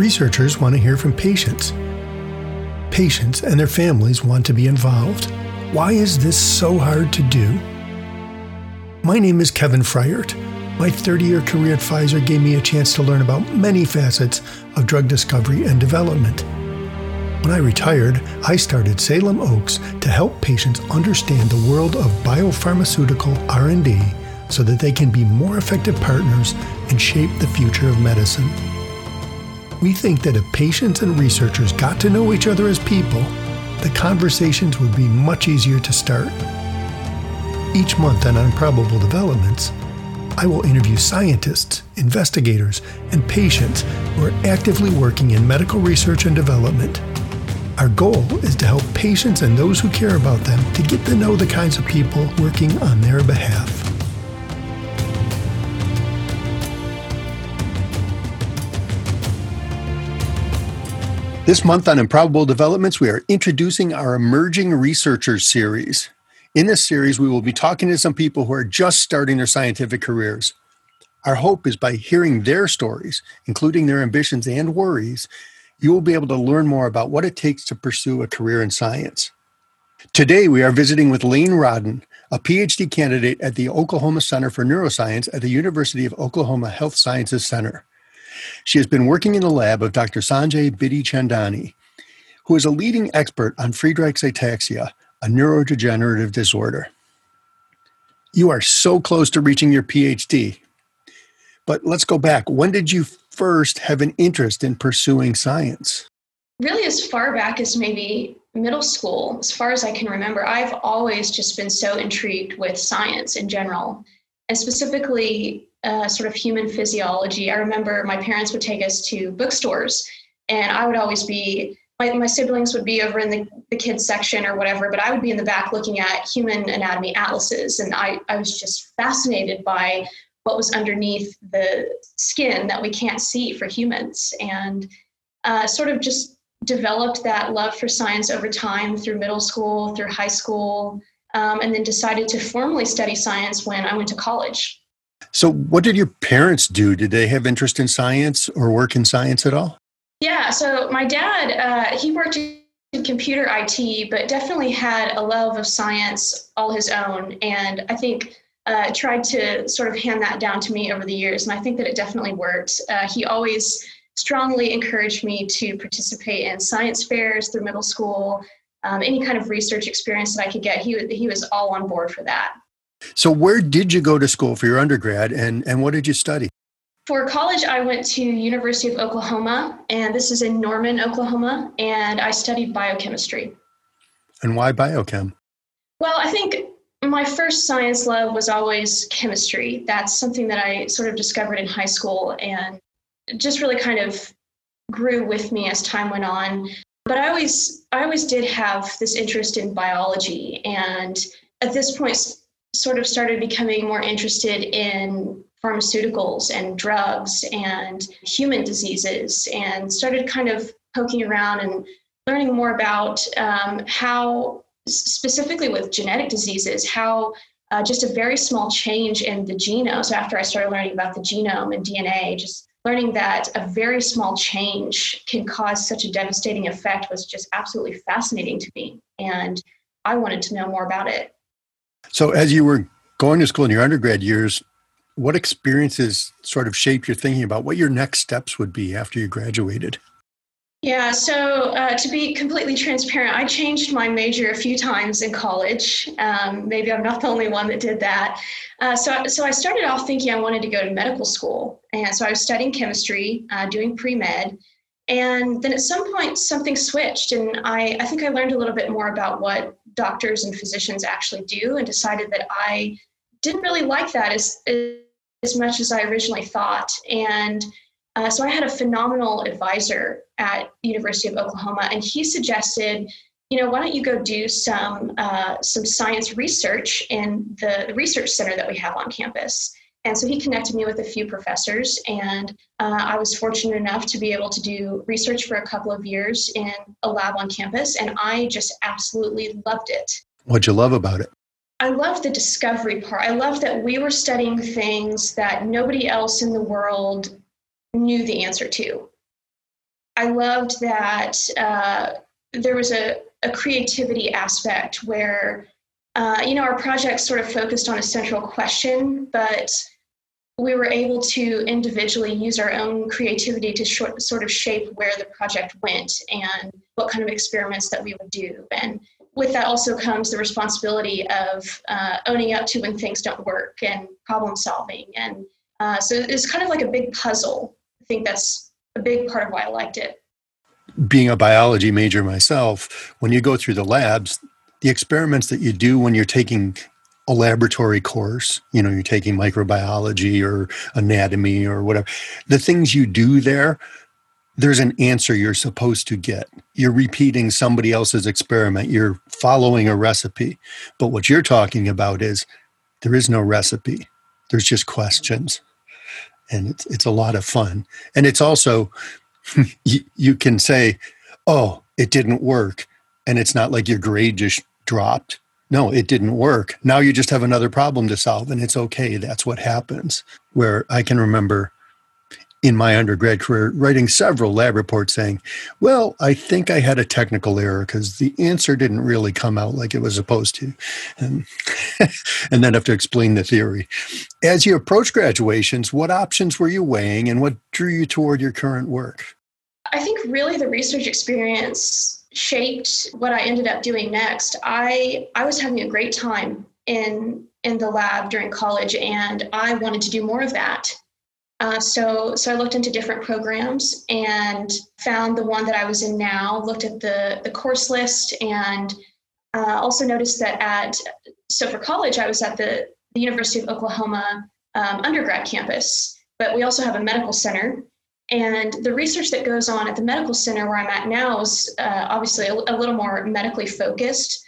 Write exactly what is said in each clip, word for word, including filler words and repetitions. Researchers want to hear from patients. Patients and their families want to be involved. Why is this so hard to do? My name is Kevin Fryert. My thirty-year career at Pfizer gave me a chance to learn about many facets of drug discovery and development. When I retired, I started Salem Oaks to help patients understand the world of biopharmaceutical R and D so that they can be more effective partners and shape the future of medicine. We think that if patients and researchers got to know each other as people, the conversations would be much easier to start. Each month on Improbable Developments, I will interview scientists, investigators, and patients who are actively working in medical research and development. Our goal is to help patients and those who care about them to get to know the kinds of people working on their behalf. This month on Improbable Developments, we are introducing our Emerging Researchers series. In this series, we will be talking to some people who are just starting their scientific careers. Our hope is by hearing their stories, including their ambitions and worries, you will be able to learn more about what it takes to pursue a career in science. Today, we are visiting with Lane Rodden, a P H D candidate at the Oklahoma Center for Neuroscience at the University of Oklahoma Health Sciences Center. She has been working in the lab of Doctor Sanjay Bidichandani, who is a leading expert on Friedreich's ataxia, a neurodegenerative disorder. You are so close to reaching your P H D. But let's go back. When did you first have an interest in pursuing science? Really, as far back as maybe middle school, as far as I can remember, I've always just been so intrigued with science in general, and specifically Uh, sort of human physiology. I remember my parents would take us to bookstores, and I would always be, my, my siblings would be over in the, the kids section or whatever, but I would be in the back looking at human anatomy atlases. And I, I was just fascinated by what was underneath the skin that we can't see for humans, and uh, sort of just developed that love for science over time through middle school, through high school, um, and then decided to formally study science when I went to college. So what did your parents do? Did they have interest in science or work in science at all? Yeah, so my dad, uh, he worked in computer I T, but definitely had a love of science all his own. And I think uh, tried to sort of hand that down to me over the years. And I think that it definitely worked. Uh, he always strongly encouraged me to participate in science fairs through middle school, um, any kind of research experience that I could get. He, he was all on board for that. So where did you go to school for your undergrad, and, and what did you study? For college, I went to University of Oklahoma, and this is in Norman, Oklahoma, and I studied biochemistry. And why biochem? Well, I think my first science love was always chemistry. That's something that I sort of discovered in high school and just really kind of grew with me as time went on. But I always, I always did have this interest in biology, and at this point, sort of started becoming more interested in pharmaceuticals and drugs and human diseases, and started kind of poking around and learning more about um, how, specifically with genetic diseases, how uh, just a very small change in the genome. So after I started learning about the genome and D N A, just learning that a very small change can cause such a devastating effect was just absolutely fascinating to me. And I wanted to know more about it. So as you were going to school in your undergrad years, what experiences sort of shaped your thinking about what your next steps would be after you graduated? Yeah, so uh, to be completely transparent, I changed my major a few times in college. Um, maybe I'm not the only one that did that. Uh, so, so I started off thinking I wanted to go to medical school. And so I was studying chemistry, uh, doing pre-med. And then at some point, something switched, and I, I think I learned a little bit more about what doctors and physicians actually do, and decided that I didn't really like that as, as much as I originally thought. And uh, so I had a phenomenal advisor at University of Oklahoma, and he suggested, you know, why don't you go do some, uh, some science research in the, the research center that we have on campus. And so he connected me with a few professors, and uh, I was fortunate enough to be able to do research for a couple of years in a lab on campus, and I just absolutely loved it. What'd you love about it? I loved the discovery part. I loved that we were studying things that nobody else in the world knew the answer to. I loved that uh, there was a, a creativity aspect where, uh, you know, our project sort of focused on a central question, but we were able to individually use our own creativity to short, sort of shape where the project went and what kind of experiments that we would do. And with that also comes the responsibility of uh, owning up to when things don't work and problem solving. And uh, so it's kind of like a big puzzle. I think that's a big part of why I liked it. Being a biology major myself, when you go through the labs, the experiments that you do when you're taking a laboratory course, you know, you're taking microbiology or anatomy or whatever, the things you do there, there's an answer you're supposed to get. You're repeating somebody else's experiment. You're following a recipe. But what you're talking about is there is no recipe. There's just questions. And it's, it's a lot of fun. And it's also, you, you can say, oh, it didn't work. And it's not like your grade just dropped. No, it didn't work. Now you just have another problem to solve, and it's okay. That's what happens. Where I can remember in my undergrad career writing several lab reports saying, well, I think I had a technical error because the answer didn't really come out like it was supposed to. And, and then have to explain the theory. As you approach graduations, what options were you weighing and what drew you toward your current work? I think really the research experience shaped what I ended up doing next. I I was having a great time in in the lab during college, and I wanted to do more of that. Uh, so so I looked into different programs and found the one that I was in now. Looked at the the course list and uh, also noticed that at so for college I was at the the University of Oklahoma um, undergrad campus, but we also have a medical center. And the research that goes on at the medical center where I'm at now is uh, obviously a, a little more medically focused,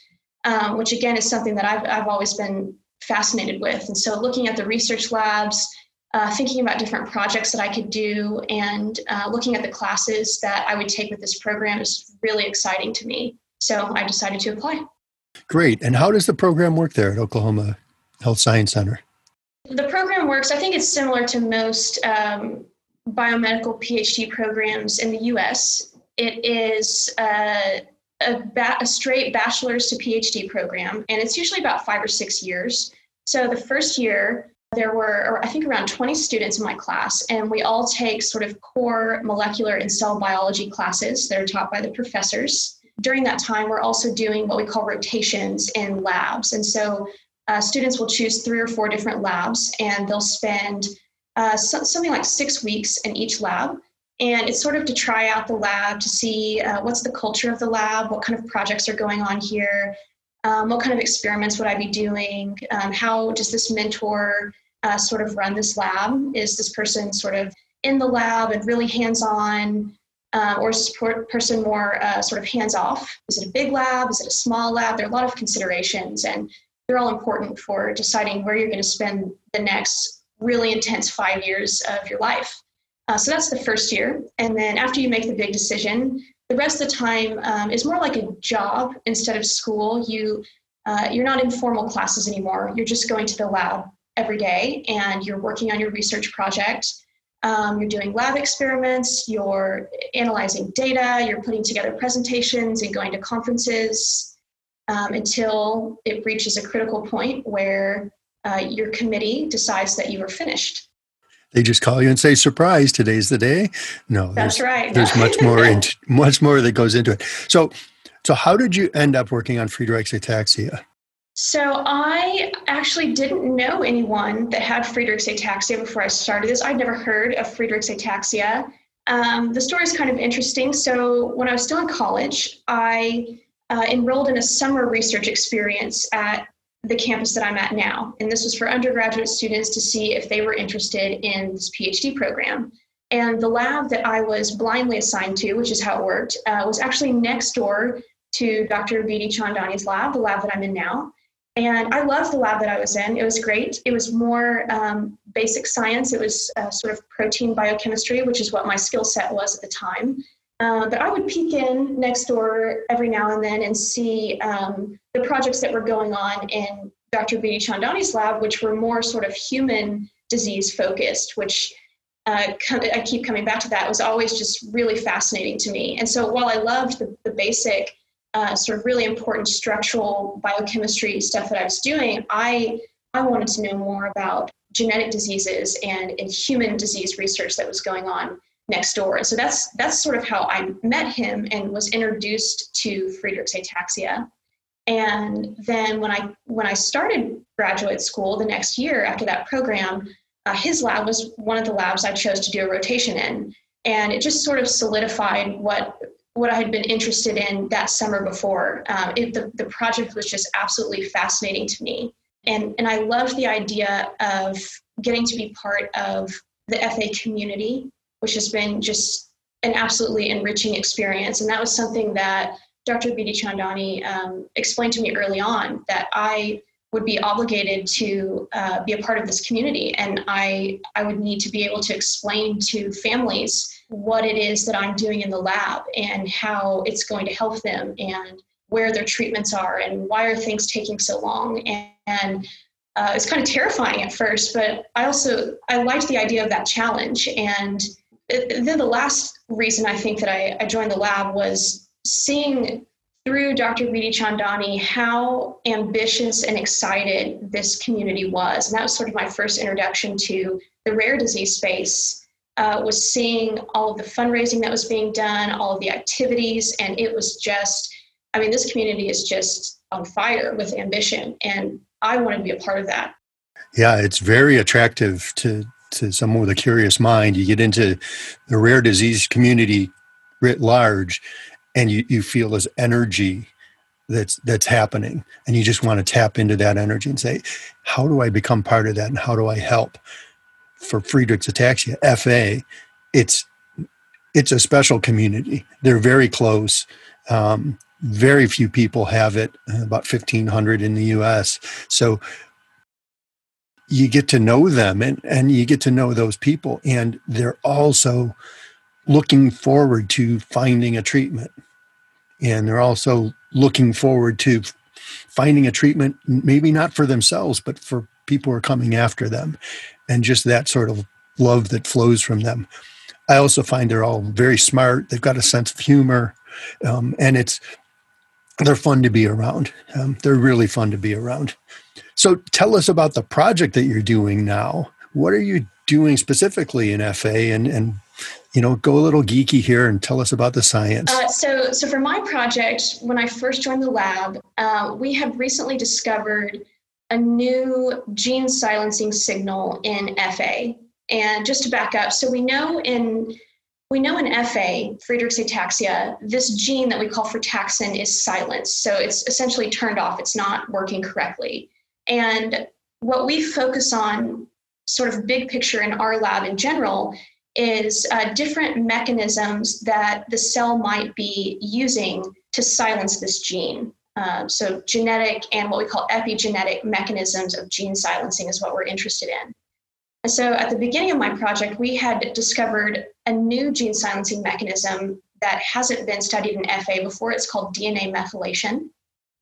um, which again is something that I've I've always been fascinated with. And so looking at the research labs, uh, thinking about different projects that I could do, and uh, looking at the classes that I would take with this program is really exciting to me. So I decided to apply. Great. And how does the program work there at Oklahoma Health Sciences Center? The program works, I think it's similar to most um, biomedical PhD programs in the U S. It is uh, a, ba- a straight bachelor's to PhD program, and it's usually about five or six years. So the first year, there were, or I think around twenty students in my class, and we all take sort of core molecular and cell biology classes that are taught by the professors. During that time, we're also doing what we call rotations in labs. And so uh, students will choose three or four different labs, and they'll spend Uh, so, something like six weeks in each lab. And it's sort of to try out the lab, to see uh, what's the culture of the lab, what kind of projects are going on here, um, what kind of experiments would I be doing, um, how does this mentor uh, sort of run this lab? Is this person sort of in the lab and really hands-on, uh, or is this person more uh, sort of hands-off? Is it a big lab? Is it a small lab? There are a lot of considerations, and they're all important for deciding where you're going to spend the next really intense five years of your life. Uh, so that's the first year. And then after you make the big decision, the rest of the time um, is more like a job instead of school. You, uh, you're not in formal classes anymore. You're just going to the lab every day and you're working on your research project. Um, you're doing lab experiments, you're analyzing data, you're putting together presentations and going to conferences um, until it reaches a critical point where Uh, your committee decides that you are finished. They just call you and say, surprise, today's the day. No, that's there's, right. There's much more, into, much more that goes into it. So, so how did you end up working on Friedreich's ataxia? So I actually didn't know anyone that had Friedreich's ataxia before I started this. I'd never heard of Friedreich's ataxia. Um, the story is kind of interesting. So when I was still in college, I uh, enrolled in a summer research experience at the campus that I'm at now. And this was for undergraduate students to see if they were interested in this PhD program. And the lab that I was blindly assigned to, which is how it worked, uh, was actually next door to Doctor Bidichandani's lab, the lab that I'm in now. And I loved the lab that I was in. It was great. It was more um, basic science. It was uh, sort of protein biochemistry, which is what my skill set was at the time. Uh, but I would peek in next door every now and then and see um, the projects that were going on in Doctor Bidichandani's lab, which were more sort of human disease focused, which uh, com- I keep coming back to that, was always just really fascinating to me. And so while I loved the, the basic uh, sort of really important structural biochemistry stuff that I was doing, I I wanted to know more about genetic diseases and, and human disease research that was going on next door. And so that's that's sort of how I met him and was introduced to Friedreich's ataxia. And then when I when I started graduate school the next year after that program, uh, his lab was one of the labs I chose to do a rotation in. And it just sort of solidified what what I had been interested in that summer before. Um, it, the, the project was just absolutely fascinating to me. And, and I loved the idea of getting to be part of the F A community, which has been just an absolutely enriching experience. And that was something that Doctor Bidichandani um, explained to me early on, that I would be obligated to uh, be a part of this community. And I, I would need to be able to explain to families what it is that I'm doing in the lab and how it's going to help them and where their treatments are and why are things taking so long. And, and uh, it's kind of terrifying at first, but I also, I liked the idea of that challenge. And it, then the last reason I think that I, I joined the lab was seeing through Doctor Bidichandani how ambitious and excited this community was. And that was sort of my first introduction to the rare disease space, uh, was seeing all of the fundraising that was being done, all of the activities. And it was just, I mean, this community is just on fire with ambition. And I wanted to be a part of that. Yeah, it's very attractive to, to someone with a curious mind. You get into the rare disease community writ large, and you, you feel this energy that's that's happening, and you just want to tap into that energy and say, how do I become part of that, and how do I help? For Friedreich's ataxia, F A, it's it's a special community. They're very close. Um, very few people have it, about fifteen hundred in the U S. So you get to know them, and, and you get to know those people, and they're also looking forward to finding a treatment. And they're also looking forward to finding a treatment, maybe not for themselves, but for people who are coming after them. And just that sort of love that flows from them. I also find they're all very smart. They've got a sense of humor. Um, and it's they're fun to be around. Um, they're really fun to be around. So tell us about the project that you're doing now. What are you doing specifically in F A, and and you know, go a little geeky here and tell us about the science. Uh, so, so for my project, when I first joined the lab, uh, we had recently discovered a new gene silencing signal in F A. And just to back up, so we know in we know in F A, Friedreich's ataxia, this gene that we call frataxin is silenced. So it's essentially turned off. It's not working correctly. And what we focus on, sort of big picture in our lab in general, is uh, different mechanisms that the cell might be using to silence this gene. Um, so genetic and what we call epigenetic mechanisms of gene silencing is what we're interested in. And so at the beginning of my project, we had discovered a new gene silencing mechanism that hasn't been studied in F A before. It's called D N A methylation.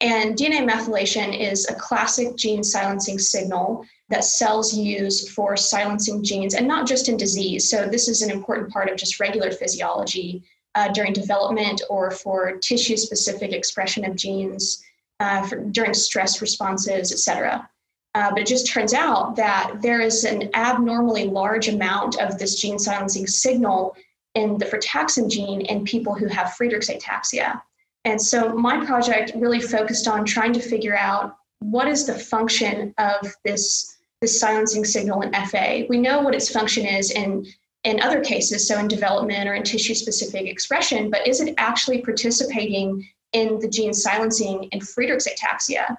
And D N A methylation is a classic gene silencing signal that cells use for silencing genes, and not just in disease. So this is an important part of just regular physiology uh, during development, or for tissue-specific expression of genes uh, for, during stress responses, et cetera. Uh, but it just turns out that there is an abnormally large amount of this gene silencing signal in the frataxin gene in people who have Friedreich's ataxia. And so my project really focused on trying to figure out what is the function of this, this silencing signal in F A. We know what its function is in, in other cases, so in development or in tissue-specific expression, but is it actually participating in the gene silencing in Friedreich's ataxia?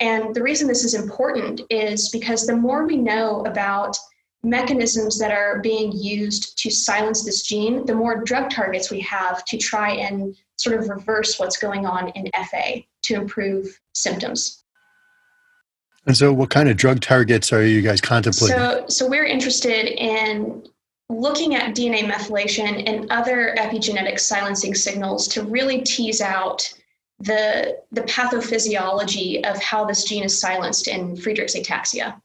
And the reason this is important is because the more we know about mechanisms that are being used to silence this gene, the more drug targets we have to try and sort of reverse what's going on in F A to improve symptoms. And so what kind of drug targets are you guys contemplating? So, so we're interested in looking at D N A methylation and other epigenetic silencing signals to really tease out the, the pathophysiology of how this gene is silenced in Friedreich's ataxia.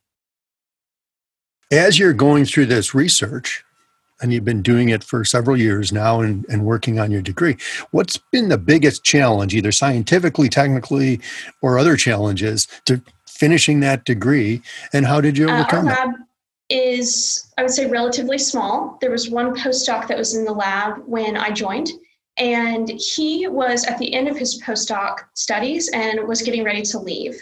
As you're going through this research, and you've been doing it for several years now and, and working on your degree. What's been the biggest challenge, either scientifically, technically, or other challenges to finishing that degree, and how did you overcome uh, our lab it? Is, I would say, relatively small. There was one postdoc that was in the lab when I joined, and he was at the end of his postdoc studies and was getting ready to leave.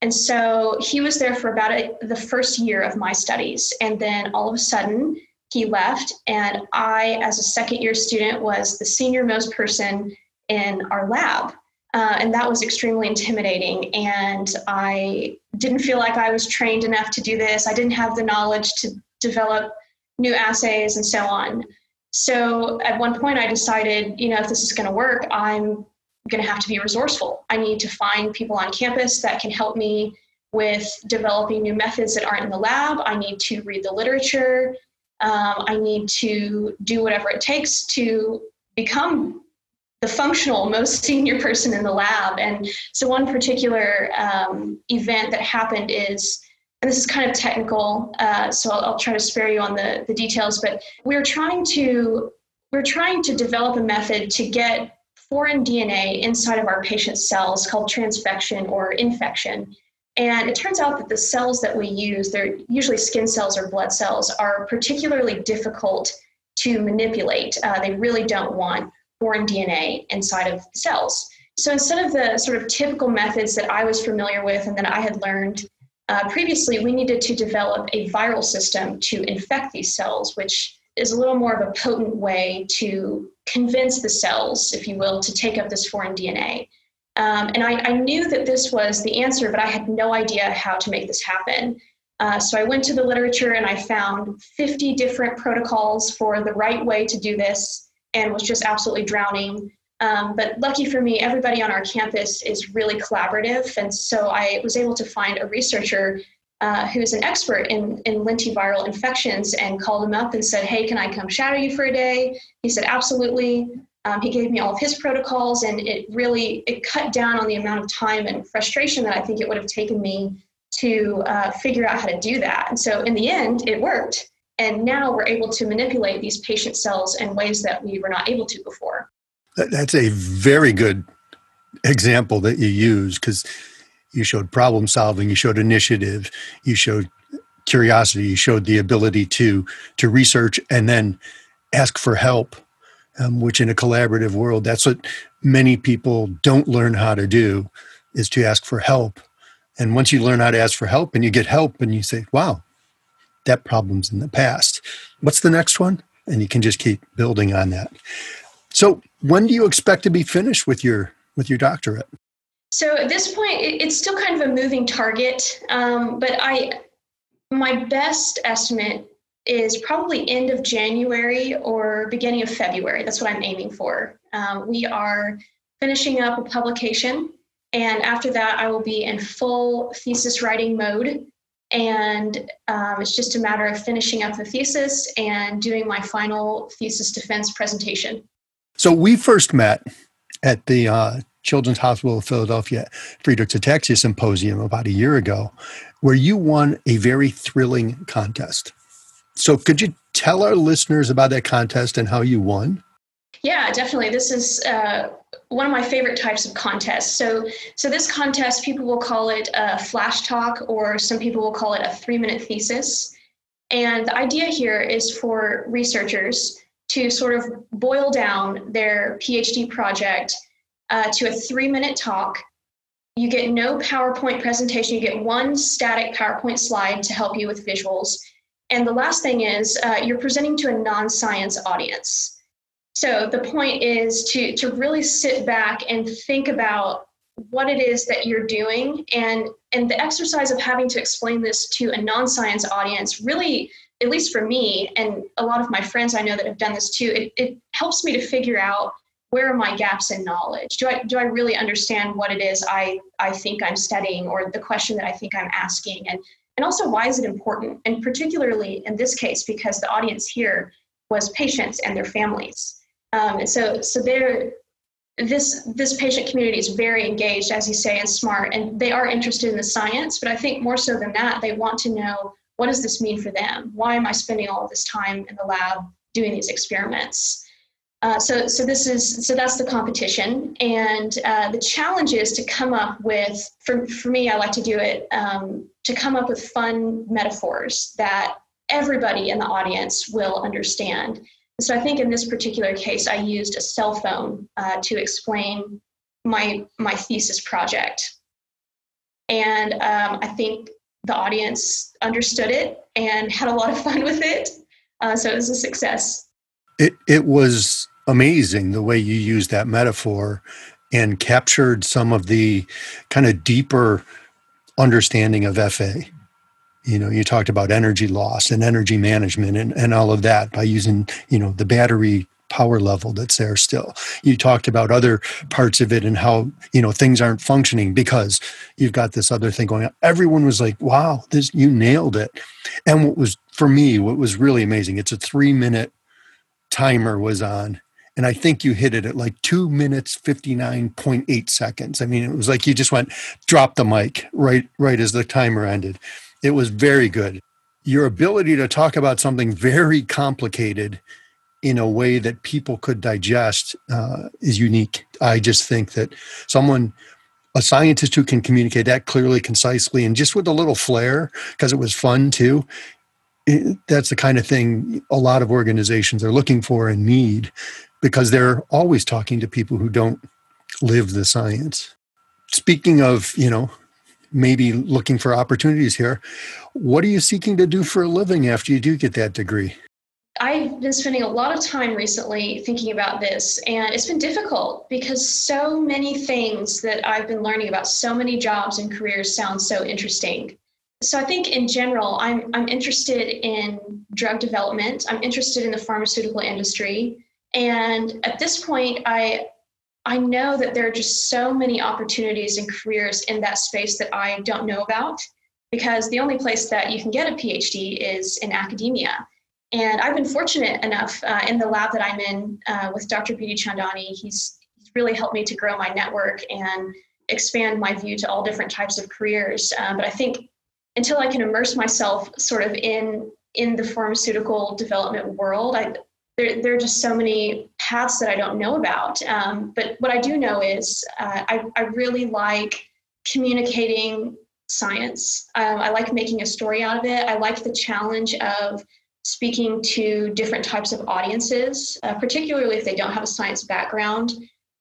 And so he was there for about a, the first year of my studies. And then all of a sudden he left, and I, as a second year student, was the senior most person in our lab. Uh, and that was extremely intimidating. And I didn't feel like I was trained enough to do this. I didn't have the knowledge to develop new assays and so on. So at one point I decided, you know, if this is going to work, I'm going to have to be resourceful. I need to find people on campus that can help me with developing new methods that aren't in the lab. I need to read the literature. Um, I need to do whatever it takes to become the functional most senior person in the lab. And so one particular um, event that happened is, and this is kind of technical, uh, so I'll, I'll try to spare you on the, the details, but we we're trying to, we we're trying to develop a method to get foreign D N A inside of our patient's cells called transfection or infection. And it turns out that the cells that we use, they're usually skin cells or blood cells, are particularly difficult to manipulate. Uh, they really don't want foreign D N A inside of cells. So instead of the sort of typical methods that I was familiar with and that I had learned uh, previously, we needed to develop a viral system to infect these cells, which is a little more of a potent way to convince the cells, if you will, to take up this foreign D N A. Um, and I, I knew that this was the answer, but I had no idea how to make this happen. Uh, so I went to the literature and I found fifty different protocols for the right way to do this and was just absolutely drowning. Um, but lucky for me, everybody on our campus is really collaborative. And so I was able to find a researcher Uh, who's an expert in, in lentiviral infections, and called him up and said, hey, can I come shadow you for a day? He said, absolutely. Um, he gave me all of his protocols, and it really, it cut down on the amount of time and frustration that I think it would have taken me to uh, figure out how to do that. And so in the end, it worked. And now we're able to manipulate these patient cells in ways that we were not able to before. That's a very good example that you use, because you showed problem solving, you showed initiative, you showed curiosity, you showed the ability to to research and then ask for help, um, which in a collaborative world, that's what many people don't learn how to do, is to ask for help. And once you learn how to ask for help and you get help and you say, wow, that problem's in the past. What's the next one? And you can just keep building on that. So when do you expect to be finished with your with your doctorate? So at this point, it's still kind of a moving target, um, but I, my best estimate is probably end of January or beginning of February. That's what I'm aiming for. Um, we are finishing up a publication, and after that, I will be in full thesis writing mode, and um, it's just a matter of finishing up the thesis and doing my final thesis defense presentation. So we first met at the uh, Children's Hospital of Philadelphia Friedreich's Ataxia Symposium about a year ago, where you won a very thrilling contest. So could you tell our listeners about that contest and how you won? Yeah, definitely. This is uh, one of my favorite types of contests. So so this contest, people will call it a flash talk, or some people will call it a three-minute thesis. And the idea here is for researchers to sort of boil down their PhD project Uh, to a three-minute talk. You get no PowerPoint presentation. You get one static PowerPoint slide to help you with visuals. And the last thing is uh, you're presenting to a non-science audience. So the point is to, to really sit back and think about what it is that you're doing. And, and the exercise of having to explain this to a non-science audience really, at least for me, and a lot of my friends I know that have done this too, it, it helps me to figure out, where are my gaps in knowledge? Do I do I really understand what it is I, I think I'm studying, or the question that I think I'm asking? And, and also, why is it important? And particularly in this case, because the audience here was patients and their families. Um, and so so they're, this, this patient community is very engaged, as you say, and smart, and they are interested in the science, but I think more so than that, they want to know, what does this mean for them? Why am I spending all of this time in the lab doing these experiments. Uh, so, so this is so that's the competition, and uh, the challenge is to come up with. For for me, I like to do it um, to come up with fun metaphors that everybody in the audience will understand. So, I think in this particular case, I used a cell phone uh, to explain my my thesis project, and um, I think the audience understood it and had a lot of fun with it. Uh, so, it was a success. It it was. Amazing the way you used that metaphor and captured some of the kind of deeper understanding of F A. You know, you talked about energy loss and energy management and, and all of that by using, you know, the battery power level that's there still. You talked about other parts of it and how, you know, things aren't functioning because you've got this other thing going on. Everyone was like, wow, this, you nailed it. And what was, for me, what was really amazing, it's a three-minute timer was on. And I think you hit it at like two minutes, fifty-nine point eight seconds. I mean, it was like you just went, drop the mic right right as the timer ended. It was very good. Your ability to talk about something very complicated in a way that people could digest uh, is unique. I just think that someone, a scientist who can communicate that clearly, concisely, and just with a little flair, because it was fun too, it, that's the kind of thing a lot of organizations are looking for and need, because they're always talking to people who don't live the science. Speaking of, you know, maybe looking for opportunities here, what are you seeking to do for a living after you do get that degree? I've been spending a lot of time recently thinking about this, and it's been difficult because so many things that I've been learning about, so many jobs and careers sound so interesting. So I think in general, I'm I'm interested in drug development. I'm interested in the pharmaceutical industry. And at this point, I I know that there are just so many opportunities and careers in that space that I don't know about, because the only place that you can get a PhD is in academia. And I've been fortunate enough uh, in the lab that I'm in uh, with Doctor Bidichandani. He's really helped me to grow my network and expand my view to all different types of careers. Um, but I think until I can immerse myself sort of in in the pharmaceutical development world, I There, there are just so many paths that I don't know about. Um, but what I do know is uh, I, I really like communicating science. Um, I like making a story out of it. I like the challenge of speaking to different types of audiences, uh, particularly if they don't have a science background.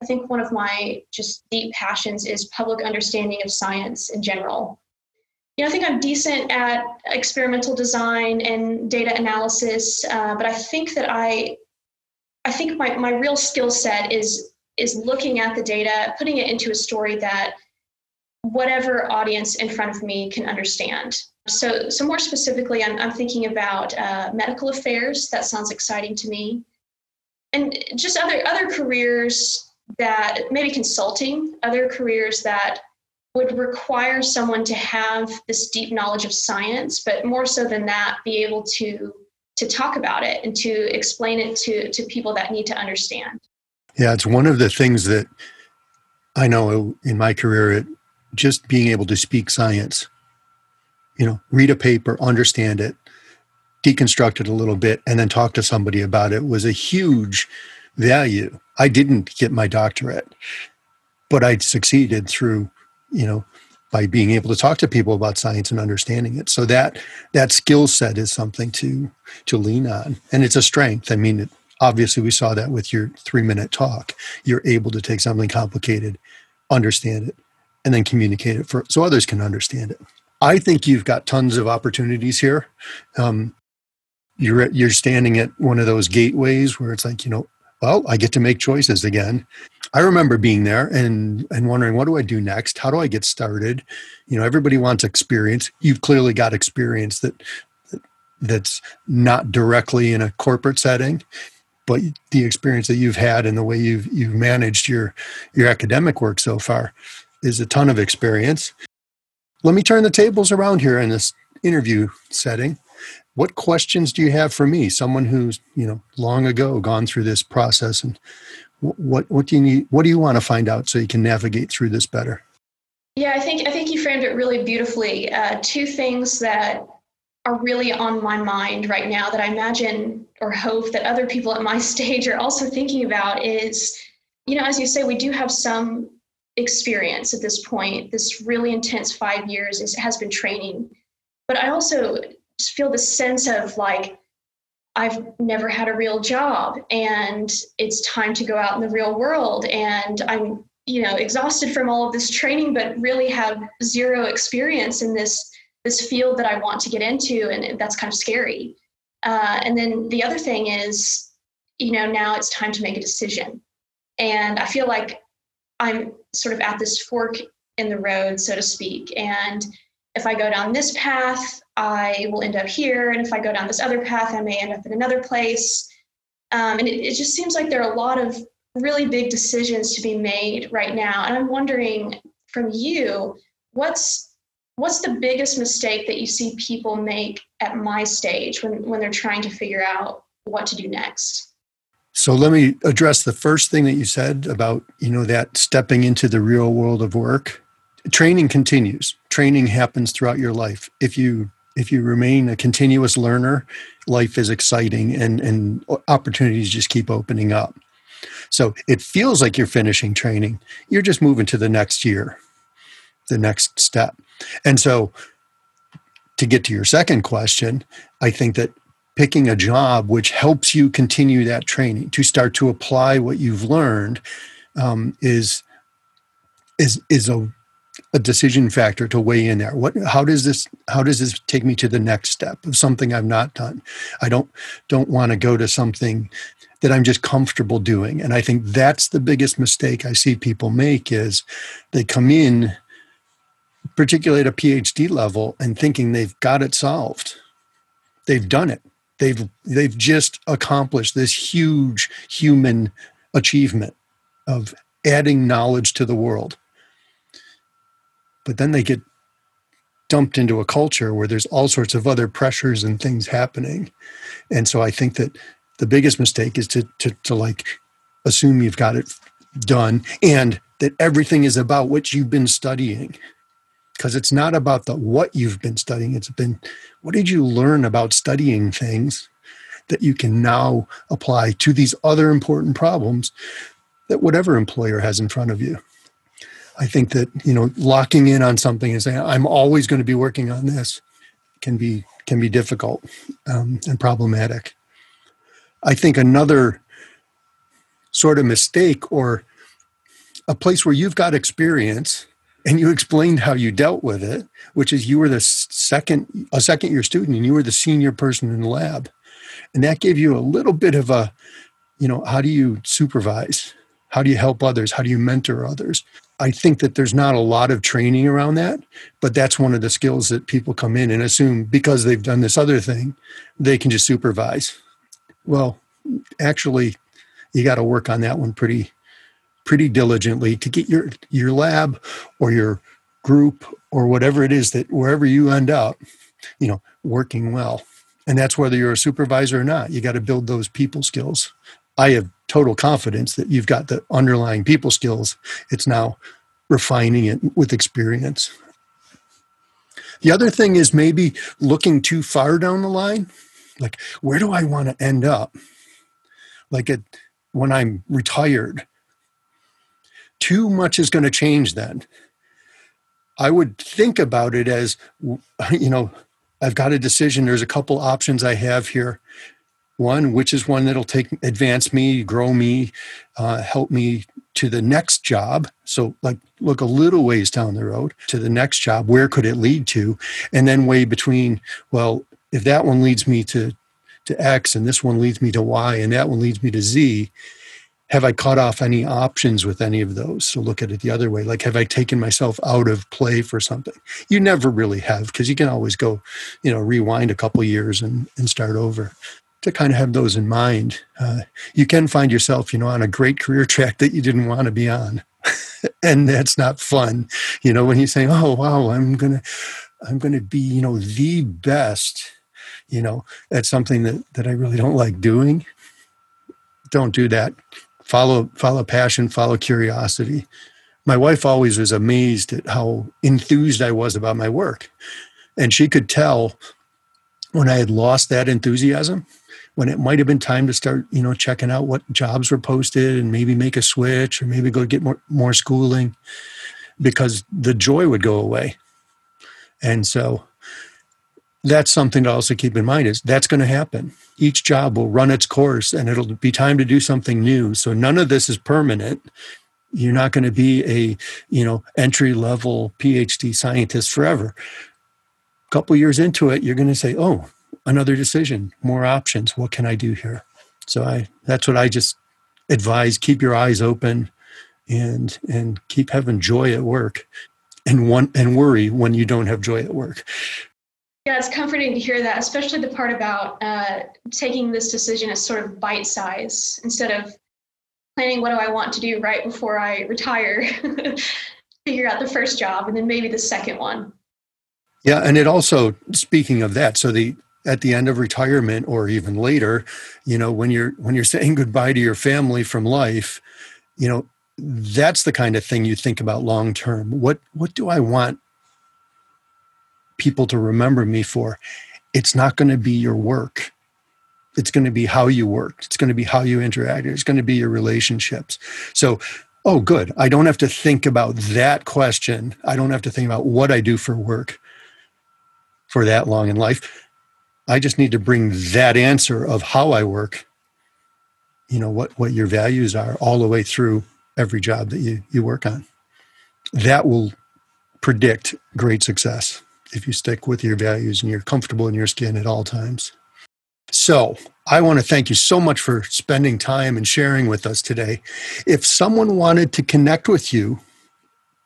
I think one of my just deep passions is public understanding of science in general. You know, I think I'm decent at experimental design and data analysis, uh, but I think that I, I think my, my real skill set is is looking at the data, putting it into a story that whatever audience in front of me can understand. So, so more specifically, I'm I'm thinking about uh, medical affairs. That sounds exciting to me, and just other other careers that maybe consulting, other careers that would require someone to have this deep knowledge of science, but more so than that, be able to to talk about it and to explain it to to people that need to understand. Yeah, it's one of the things that I know in my career, it, just being able to speak science, you know, read a paper, understand it, deconstruct it a little bit, and then talk to somebody about it was a huge value. I didn't get my doctorate, but I succeeded through, you know, by being able to talk to people about science and understanding it. So that that skill set is something to to lean on. And it's a strength. I mean, it, obviously we saw that with your three-minute talk. You're able to take something complicated, understand it, and then communicate it for so others can understand it. I think you've got tons of opportunities here. Um, you're you're standing at one of those gateways where it's like, you know, well, I get to make choices again. I remember being there and, and wondering, what do I do next? How do I get started? You know, everybody wants experience. You've clearly got experience that that's not directly in a corporate setting, but the experience that you've had and the way you've you've managed your, your academic work so far is a ton of experience. Let me turn the tables around here in this interview setting. What questions do you have for me? Someone who's, you know, long ago gone through this process, and what what do you need? What do you want to find out so you can navigate through this better? Yeah, I think I think you framed it really beautifully. Uh, two things that are really on my mind right now that I imagine or hope that other people at my stage are also thinking about is, you know, as you say, we do have some experience at this point. This really intense five years is, has been training. But I also just feel the sense of like, I've never had a real job and it's time to go out in the real world. And I'm, you know, exhausted from all of this training, but really have zero experience in this this field that I want to get into. And that's kind of scary. Uh, and then the other thing is, you know, now it's time to make a decision. And I feel like I'm sort of at this fork in the road, so to speak. And if I go down this path, I will end up here. And if I go down this other path, I may end up in another place. Um, and it, it just seems like there are a lot of really big decisions to be made right now. And I'm wondering from you, what's What's the biggest mistake that you see people make at my stage when, when they're trying to figure out what to do next? So let me address the first thing that you said about, you know, that stepping into the real world of work. Training continues. Training happens throughout your life. If you if you remain a continuous learner, life is exciting and, and opportunities just keep opening up. So it feels like you're finishing training. You're just moving to the next year, the next step. And so to get to your second question, I think that picking a job which helps you continue that training, to start to apply what you've learned, um, is is is a, a decision factor to weigh in there. What how does this how does this take me to the next step of something I've not done? I don't don't want to go to something that I'm just comfortable doing. And I think that's the biggest mistake I see people make is they come in, particularly at a P H D level, and thinking they've got it solved. They've done it. They've they've just accomplished this huge human achievement of adding knowledge to the world. But then they get dumped into a culture where there's all sorts of other pressures and things happening. And so I think that the biggest mistake is to to, to like assume you've got it done and that everything is about what you've been studying. Because it's not about the what you've been studying. It's been, what did you learn about studying things that you can now apply to these other important problems that whatever employer has in front of you? I think that, you know, locking in on something and saying, I'm always going to be working on this can be can be difficult um, and problematic. I think another sort of mistake, or a place where you've got experience and you explained how you dealt with it, which is you were the second, a second year student and you were the senior person in the lab. And that gave you a little bit of a, you know, how do you supervise? How do you help others? How do you mentor others? I think that there's not a lot of training around that, but that's one of the skills that people come in and assume because they've done this other thing, they can just supervise. Well, actually, you got to work on that one pretty pretty diligently to get your, your lab or your group or whatever it is that wherever you end up, you know, working well. And that's whether you're a supervisor or not. You got to build those people skills. I have total confidence that you've got the underlying people skills. It's now refining it with experience. The other thing is maybe looking too far down the line. Like, where do I want to end up? Like at, when I'm retired, too much is going to change then. I would think about it as, you know, I've got a decision. There's a couple options I have here. One, which is one that'll take, advance me, grow me, uh, help me to the next job. So like look a little ways down the road to the next job. Where could it lead to? And then weigh between, well, if that one leads me to, to X and this one leads me to Y and that one leads me to Z, have I cut off any options with any of those? So look at it the other way. Like, have I taken myself out of play for something? You never really have, because you can always go, you know, rewind a couple years and, and start over. To kind of have those in mind. Uh, you can find yourself, you know, on a great career track that you didn't want to be on. And that's not fun. You know, when you say, oh, wow, I'm going to, I'm going to be, you know, the best, you know, at something that, that I really don't like doing. Don't do that. Follow follow passion, follow curiosity. My wife always was amazed at how enthused I was about my work. And she could tell when I had lost that enthusiasm, when it might have been time to start, you know, checking out what jobs were posted and maybe make a switch or maybe go get more, more schooling, because the joy would go away. And so that's something to also keep in mind, is that's going to happen. Each job will run its course and it'll be time to do something new. So none of this is permanent. You're not going to be a, you know, entry-level P H D scientist forever. A couple years into it, you're going to say, oh, another decision, more options. What can I do here? So I, that's what I just advise. Keep your eyes open and and keep having joy at work, and one, and worry when you don't have joy at work. Yeah, it's comforting to hear that, especially the part about uh, taking this decision as sort of bite size instead of planning what do I want to do right before I retire, figure out the first job and then maybe the second one. Yeah, and it also, speaking of that, so the at the end of retirement or even later, you know, when you're when you're saying goodbye to your family from life, you know, that's the kind of thing you think about long term. What what do I want people to remember me for? It's not going to be your work. It's going to be how you worked. It's going to be how you interacted. It's going to be your relationships. So, oh, good. I don't have to think about that question. I don't have to think about what I do for work for that long in life. I just need to bring that answer of how I work, you know, what, what your values are, all the way through every job that you, you work on. That will predict great success if you stick with your values and you're comfortable in your skin at all times. So I want to thank you so much for spending time and sharing with us today. If someone wanted to connect with you,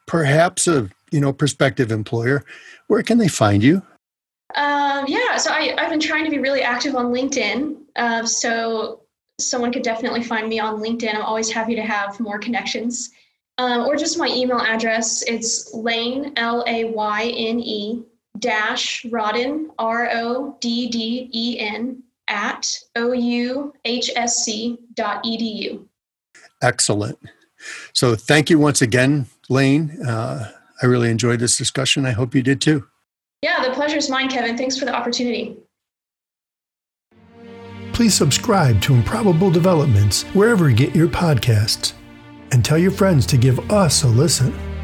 perhaps a, you know, prospective employer, where can they find you? Um, yeah, so I, I've been trying to be really active on LinkedIn. Uh, so someone could definitely find me on LinkedIn. I'm always happy to have more connections. Um, or just my email address. It's Lane, L A Y N E, dash Rodden, R O D D E N, at O U H S C dot E D U. Excellent. So thank you once again, Lane. Uh, I really enjoyed this discussion. I hope you did too. Yeah, the pleasure is mine, Kevin. Thanks for the opportunity. Please subscribe to Improbable Developments wherever you get your podcasts, and tell your friends to give us a listen.